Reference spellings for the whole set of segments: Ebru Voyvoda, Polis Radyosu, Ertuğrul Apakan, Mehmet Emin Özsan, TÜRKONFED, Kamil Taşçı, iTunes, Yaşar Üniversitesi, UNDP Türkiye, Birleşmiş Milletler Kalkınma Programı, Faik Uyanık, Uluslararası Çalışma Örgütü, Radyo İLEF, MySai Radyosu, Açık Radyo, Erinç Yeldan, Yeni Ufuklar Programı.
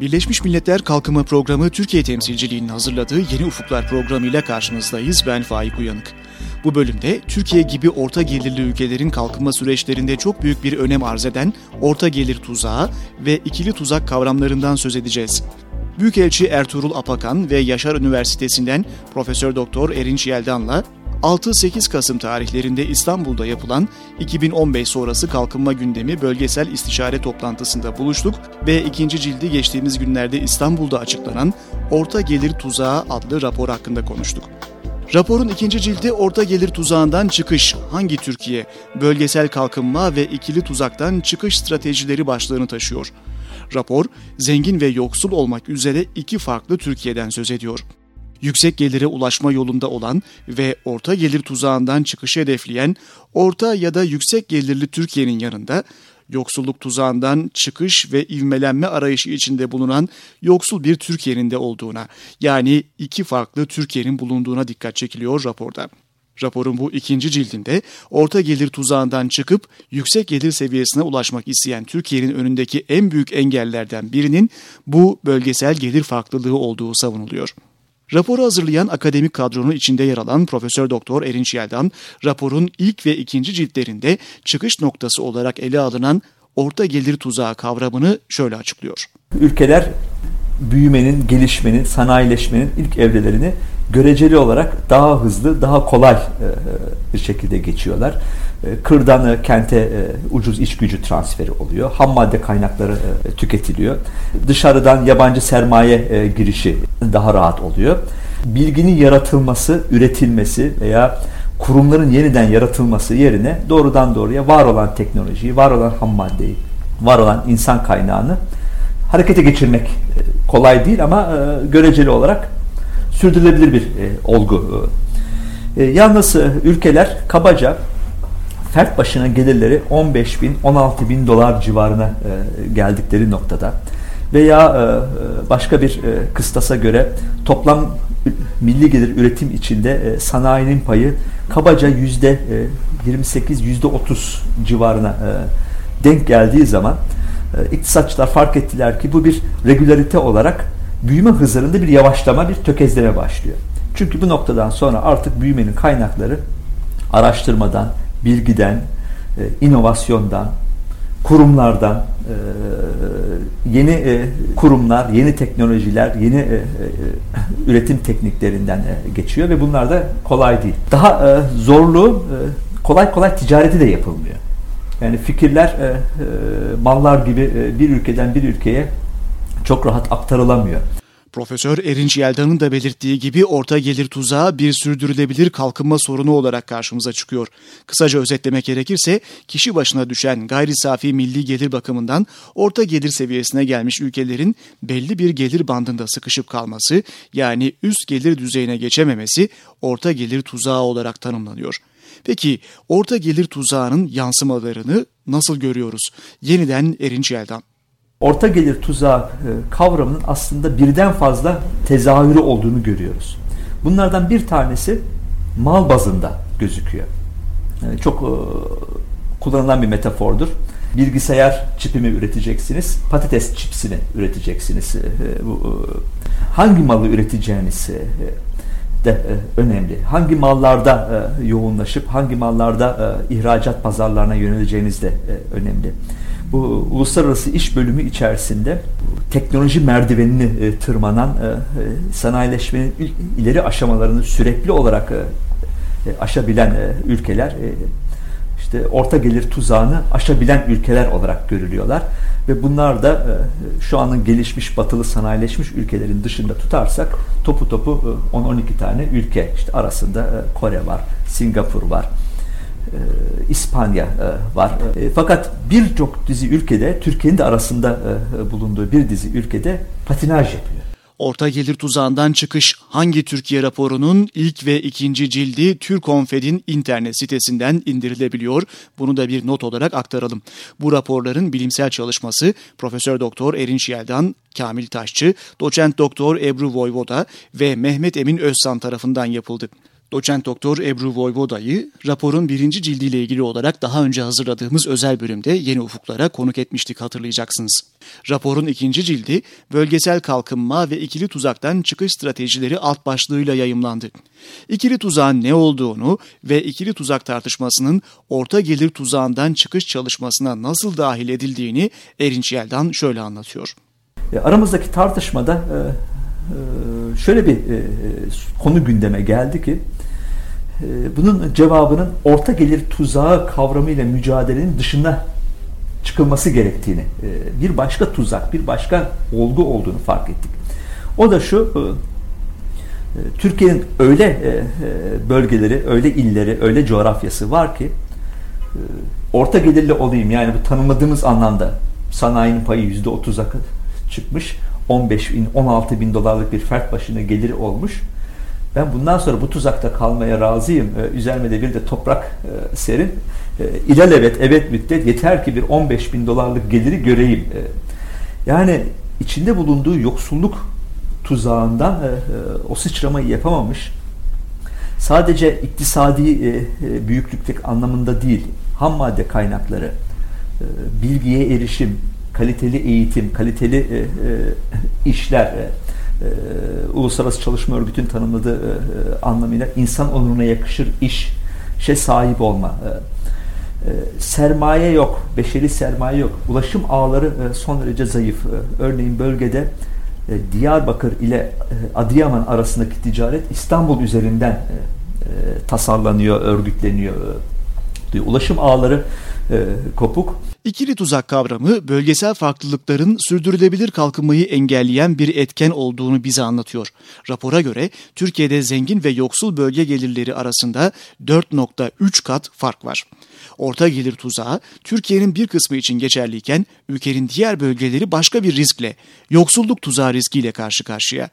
Birleşmiş Milletler Kalkınma Programı Türkiye temsilciliğinin hazırladığı Yeni Ufuklar Programı ile karşınızdayız. Ben Faik Uyanık. Bu bölümde Türkiye gibi orta gelirli ülkelerin kalkınma süreçlerinde çok büyük bir önem arz eden orta gelir tuzağı ve ikili tuzak kavramlarından söz edeceğiz. Büyükelçi Ertuğrul Apakan ve Yaşar Üniversitesi'nden Profesör Doktor Erinç Yeldan'la 6-8 Kasım tarihlerinde İstanbul'da yapılan 2015 sonrası kalkınma gündemi bölgesel istişare toplantısında buluştuk ve ikinci cildi geçtiğimiz günlerde İstanbul'da açıklanan Orta Gelir Tuzağı adlı rapor hakkında konuştuk. Raporun ikinci cildi Orta Gelir Tuzağı'ndan Çıkış, Hangi Türkiye? Bölgesel Kalkınma ve İkili Tuzak'tan Çıkış Stratejileri başlığını taşıyor. Rapor, zengin ve yoksul olmak üzere iki farklı Türkiye'den söz ediyor. Yüksek gelire ulaşma yolunda olan ve orta gelir tuzağından çıkışı hedefleyen orta ya da yüksek gelirli Türkiye'nin yanında yoksulluk tuzağından çıkış ve ivmelenme arayışı içinde bulunan yoksul bir Türkiye'nin de olduğuna, yani iki farklı Türkiye'nin bulunduğuna dikkat çekiliyor raporda. Raporun bu ikinci cildinde orta gelir tuzağından çıkıp yüksek gelir seviyesine ulaşmak isteyen Türkiye'nin önündeki en büyük engellerden birinin bu bölgesel gelir farklılığı olduğu savunuluyor. Raporu hazırlayan akademik kadronun içinde yer alan Profesör Doktor Erinç Yeldan, raporun ilk ve ikinci ciltlerinde çıkış noktası olarak ele alınan orta gelir tuzağı kavramını şöyle açıklıyor. Ülkeler büyümenin, gelişmenin, sanayileşmenin ilk evrelerini göreceli olarak daha hızlı, daha kolay bir şekilde geçiyorlar. Kırdan kente ucuz iş gücü transferi oluyor. Ham madde kaynakları tüketiliyor. Dışarıdan yabancı sermaye girişi daha rahat oluyor. Bilginin yaratılması, üretilmesi veya kurumların yeniden yaratılması yerine doğrudan doğruya var olan teknolojiyi, var olan ham maddeyi, var olan insan kaynağını harekete geçirmek kolay değil ama göreceli olarak sürdürülebilir bir olgu. Yalnız ülkeler kabaca fert başına gelirleri 15.000-16.000 dolar civarına geldikleri noktada veya başka bir kıstasa göre toplam milli gelir üretim içinde sanayinin payı kabaca %28-%30 civarına denk geldiği zaman iktisatçılar fark ettiler ki bu bir regülarite olarak büyüme hızlarında bir yavaşlama, bir tökezleme başlıyor. Çünkü bu noktadan sonra artık büyümenin kaynakları araştırmadan, bilgiden, inovasyondan, kurumlardan, yeni kurumlar, yeni teknolojiler, yeni üretim tekniklerinden geçiyor ve bunlar da kolay değil. Daha zorlu, kolay kolay ticareti de yapılmıyor. Yani fikirler, mallar gibi bir ülkeden bir ülkeye çok rahat aktarılamıyor. Profesör Erinç Yeldan'ın da belirttiği gibi orta gelir tuzağı bir sürdürülebilir kalkınma sorunu olarak karşımıza çıkıyor. Kısaca özetlemek gerekirse kişi başına düşen gayri safi milli gelir bakımından orta gelir seviyesine gelmiş ülkelerin belli bir gelir bandında sıkışıp kalması, yani üst gelir düzeyine geçememesi orta gelir tuzağı olarak tanımlanıyor. Peki orta gelir tuzağının yansımalarını nasıl görüyoruz? Yeniden Erinç Yeldan. Orta gelir tuzağı kavramının aslında birden fazla tezahürü olduğunu görüyoruz. Bunlardan bir tanesi mal bazında gözüküyor. Yani çok kullanılan bir metafordur. Bilgisayar çipi mi üreteceksiniz, patates çipsini üreteceksiniz. Hangi malı üreteceğiniz de önemli. Hangi mallarda yoğunlaşıp hangi mallarda ihracat pazarlarına yöneleceğiniz de önemli. Bu uluslararası iş bölümü içerisinde teknoloji merdivenini tırmanan sanayileşmenin ileri aşamalarını sürekli olarak aşabilen ülkeler işte orta gelir tuzağını aşabilen ülkeler olarak görülüyorlar ve bunlar da şu anın gelişmiş batılı sanayileşmiş ülkelerin dışında tutarsak topu 10-12 tane ülke, işte arasında Kore var, Singapur var, İspanya var. Fakat birçok dizi ülkede, Türkiye'nin de arasında bulunduğu bir dizi ülkede patinaj yapıyor. Orta gelir tuzağından çıkış Hangi Türkiye raporunun ilk ve ikinci cildi TÜRKONFED'in internet sitesinden indirilebiliyor. Bunu da bir not olarak aktaralım. Bu raporların bilimsel çalışması Profesör Doktor Erinç Yeldan, Kamil Taşçı, Doçent Doktor Ebru Voyvoda ve Mehmet Emin Özsan tarafından yapıldı. Doçent Doktor Ebru Voyvoda'yı raporun 1. cildiyle ilgili olarak daha önce hazırladığımız özel bölümde Yeni Ufuklar'a konuk etmiştik, hatırlayacaksınız. Raporun 2. cildi Bölgesel Kalkınma ve İkili Tuzak'tan Çıkış Stratejileri alt başlığıyla yayımlandı. İkili tuzağın ne olduğunu ve ikili tuzak tartışmasının orta gelir tuzağından çıkış çalışmasına nasıl dahil edildiğini Erinç Yeldan şöyle anlatıyor. Aramızdaki tartışmada şöyle bir konu gündeme geldi ki bunun cevabının orta gelir tuzağı kavramıyla mücadelenin dışına çıkılması gerektiğini, bir başka tuzak, bir başka olgu olduğunu fark ettik. O da şu: Türkiye'nin öyle bölgeleri, öyle illeri, öyle coğrafyası var ki orta gelirli olayım, yani bu tanımladığımız anlamda sanayinin payı %30'a çıkmış, 15.000-16.000 dolarlık bir fert başına geliri olmuş. Ben bundan sonra bu tuzakta kalmaya razıyım. Üzerime de bir de toprak serin. İlelebet, evet müddet, yeter ki bir 15.000 dolarlık geliri göreyim. Yani içinde bulunduğu yoksulluk tuzağından o sıçramayı yapamamış. Sadece iktisadi büyüklükteki anlamında değil, ham madde kaynakları, bilgiye erişim, kaliteli eğitim, kaliteli işler, Uluslararası Çalışma Örgütü'nün tanımladığı anlamıyla insan onuruna yakışır işe sahip olma. Sermaye yok, beşeri sermaye yok. Ulaşım ağları son derece zayıf. Örneğin bölgede Diyarbakır ile Adıyaman arasındaki ticaret İstanbul üzerinden tasarlanıyor, örgütleniyor. Ulaşım ağları kopuk. İkili tuzak kavramı bölgesel farklılıkların sürdürülebilir kalkınmayı engelleyen bir etken olduğunu bize anlatıyor. Rapora göre Türkiye'de zengin ve yoksul bölge gelirleri arasında 4.3 kat fark var. Orta gelir tuzağı Türkiye'nin bir kısmı için geçerliyken ülkenin diğer bölgeleri başka bir riskle, yoksulluk tuzağı riskiyle karşı karşıya.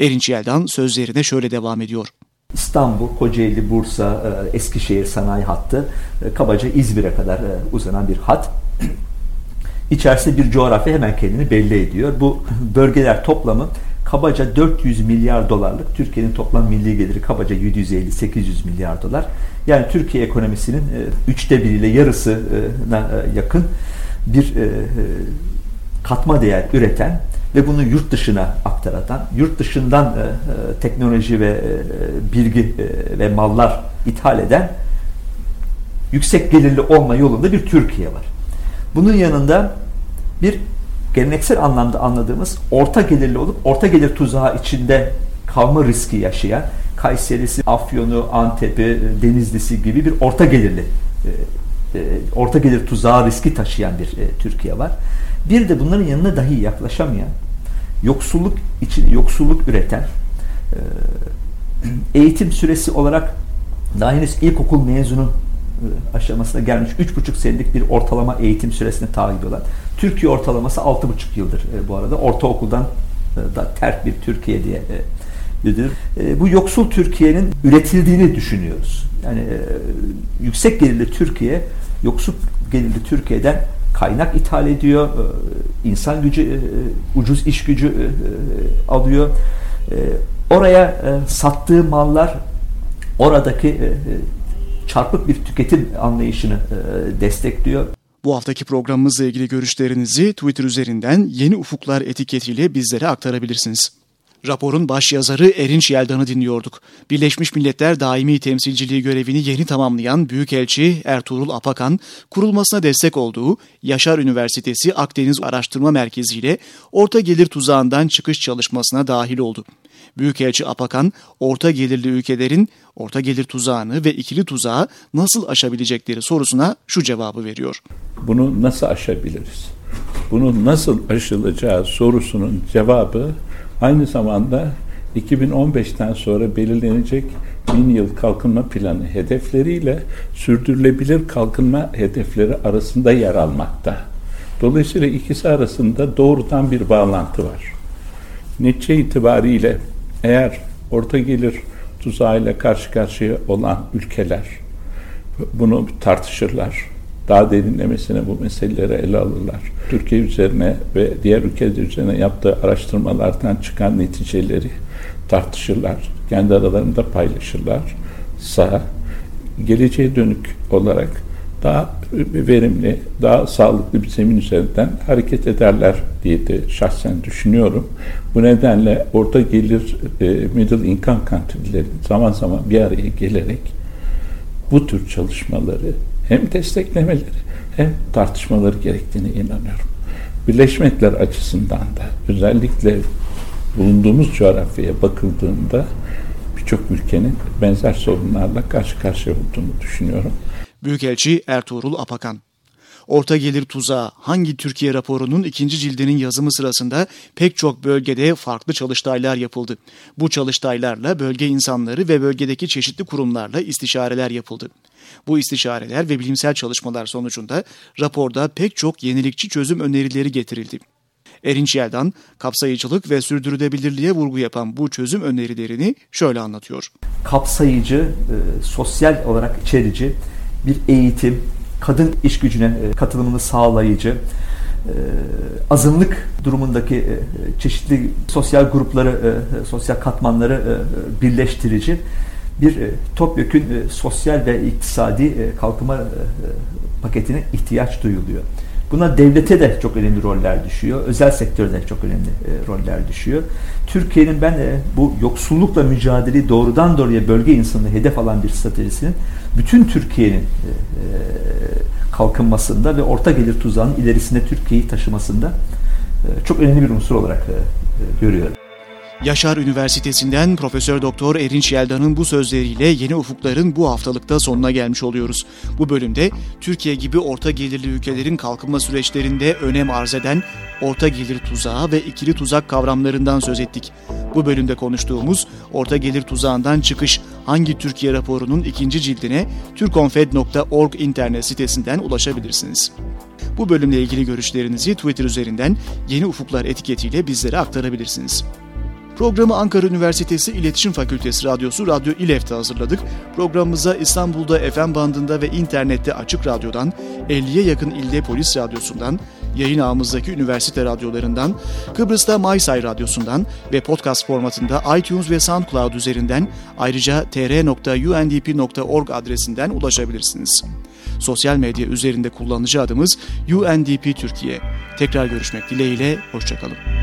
Erinç Yeldan sözlerine şöyle devam ediyor. İstanbul, Kocaeli, Bursa, Eskişehir sanayi hattı, kabaca İzmir'e kadar uzanan bir hat. İçerisinde bir coğrafya hemen kendini belli ediyor. Bu bölgeler toplamı kabaca 400 milyar dolarlık. Türkiye'nin toplam milli geliri kabaca 750-800 milyar dolar. Yani Türkiye ekonomisinin 1/3 ile yarısına yakın bir katma değer üreten ve bunu yurt dışına aktaratan, yurt dışından teknoloji ve bilgi ve mallar ithal eden yüksek gelirli olma yolunda bir Türkiye var. Bunun yanında bir geleneksel anlamda anladığımız orta gelirli olup orta gelir tuzağı içinde kalma riski yaşayan Kayseri'si, Afyon'u, Antep'i, Denizli'si gibi bir orta gelirli, orta gelir tuzağı riski taşıyan bir Türkiye var. Bir de bunların yanına dahi yaklaşamayan, yoksulluk için yoksulluk üreten, eğitim süresi olarak daha henüz ilkokul mezunu aşamasına gelmiş 3,5 senelik bir ortalama eğitim süresine tabi olan, Türkiye ortalaması 6,5 yıldır bu arada, ortaokuldan da terk bir Türkiye diye bildirir. Bu yoksul Türkiye'nin üretildiğini düşünüyoruz. Yani yüksek gelirli Türkiye, yoksul gelirli Türkiye'den kaynak ithal ediyor, insan gücü, ucuz iş gücü alıyor. Oraya sattığı mallar oradaki çarpık bir tüketim anlayışını destekliyor. Bu haftaki programımızla ilgili görüşlerinizi Twitter üzerinden Yeni Ufuklar etiketiyle bizlere aktarabilirsiniz. Raporun başyazarı Erinç Yeldan'ı dinliyorduk. Birleşmiş Milletler Daimi Temsilciliği görevini yeni tamamlayan Büyükelçi Ertuğrul Apakan, kurulmasına destek olduğu Yaşar Üniversitesi Akdeniz Araştırma Merkezi ile orta gelir tuzağından çıkış çalışmasına dahil oldu. Büyükelçi Apakan, orta gelirli ülkelerin orta gelir tuzağını ve ikili tuzağı nasıl aşabilecekleri sorusuna şu cevabı veriyor. Bunu nasıl aşabiliriz? Bunu nasıl aşılacağı sorusunun cevabı aynı zamanda 2015'ten sonra belirlenecek 1000 yıl kalkınma planı hedefleriyle sürdürülebilir kalkınma hedefleri arasında yer almakta. Dolayısıyla ikisi arasında doğrudan bir bağlantı var. Netice itibariyle eğer orta gelir tuzağıyla karşı karşıya olan ülkeler bunu tartışırlar, daha derinlemesine bu meseleleri ele alırlar, Türkiye üzerine ve diğer ülkeler üzerine yaptığı araştırmalardan çıkan neticeleri tartışırlar, kendi aralarında paylaşırlar. geleceğe dönük olarak daha verimli, daha sağlıklı bir zemin üzerinden hareket ederler diye de şahsen düşünüyorum. Bu nedenle orta gelir middle income country'lerin zaman zaman bir araya gelerek bu tür çalışmaları hem desteklemeleri hem tartışmaları gerektiğine inanıyorum. Birleşmekler açısından da özellikle bulunduğumuz coğrafyaya bakıldığında birçok ülkenin benzer sorunlarla karşı karşıya olduğunu düşünüyorum. Büyükelçi Ertuğrul Apakan. Orta gelir tuzağı hangi Türkiye raporunun 2. cildinin yazımı sırasında pek çok bölgede farklı çalıştaylar yapıldı. Bu çalıştaylarla bölge insanları ve bölgedeki çeşitli kurumlarla istişareler yapıldı. Bu istişareler ve bilimsel çalışmalar sonucunda raporda pek çok yenilikçi çözüm önerileri getirildi. Erinç Yeldan, kapsayıcılık ve sürdürülebilirliğe vurgu yapan bu çözüm önerilerini şöyle anlatıyor. Kapsayıcı, sosyal olarak içerici bir eğitim, kadın iş gücüne katılımını sağlayıcı, azınlık durumundaki çeşitli sosyal grupları, sosyal katmanları birleştirici bir topyekün sosyal ve iktisadi kalkınma paketine ihtiyaç duyuluyor. Buna devlete de çok önemli roller düşüyor, özel sektöre de çok önemli roller düşüyor. Türkiye'nin ben bu yoksullukla mücadeleyi doğrudan doğruya bölge insanını hedef alan bir stratejisinin bütün Türkiye'nin kalkınmasında ve orta gelir tuzağının ilerisine Türkiye'yi taşımasında çok önemli bir unsur olarak görüyorum. Yaşar Üniversitesi'nden Profesör Doktor Erinç Yeldan'ın bu sözleriyle Yeni Ufuklar'ın bu haftalıkta sonuna gelmiş oluyoruz. Bu bölümde Türkiye gibi orta gelirli ülkelerin kalkınma süreçlerinde önem arz eden orta gelir tuzağı ve ikili tuzak kavramlarından söz ettik. Bu bölümde konuştuğumuz orta gelir tuzağından çıkış hangi Türkiye raporunun 2. cildine TÜRKONFED.org internet sitesinden ulaşabilirsiniz. Bu bölümle ilgili görüşlerinizi Twitter üzerinden Yeni Ufuklar etiketiyle bizlere aktarabilirsiniz. Programı Ankara Üniversitesi İletişim Fakültesi Radyosu Radyo İLEF'te hazırladık. Programımıza İstanbul'da FM bandında ve internette Açık Radyo'dan, 50'ye yakın ilde Polis Radyosu'ndan, yayın ağımızdaki üniversite radyolarından, Kıbrıs'ta MySai Radyosu'ndan ve podcast formatında iTunes ve SoundCloud üzerinden ayrıca tr.undp.org adresinden ulaşabilirsiniz. Sosyal medya üzerinde kullanıcı adımız UNDP Türkiye. Tekrar görüşmek dileğiyle, hoşçakalın.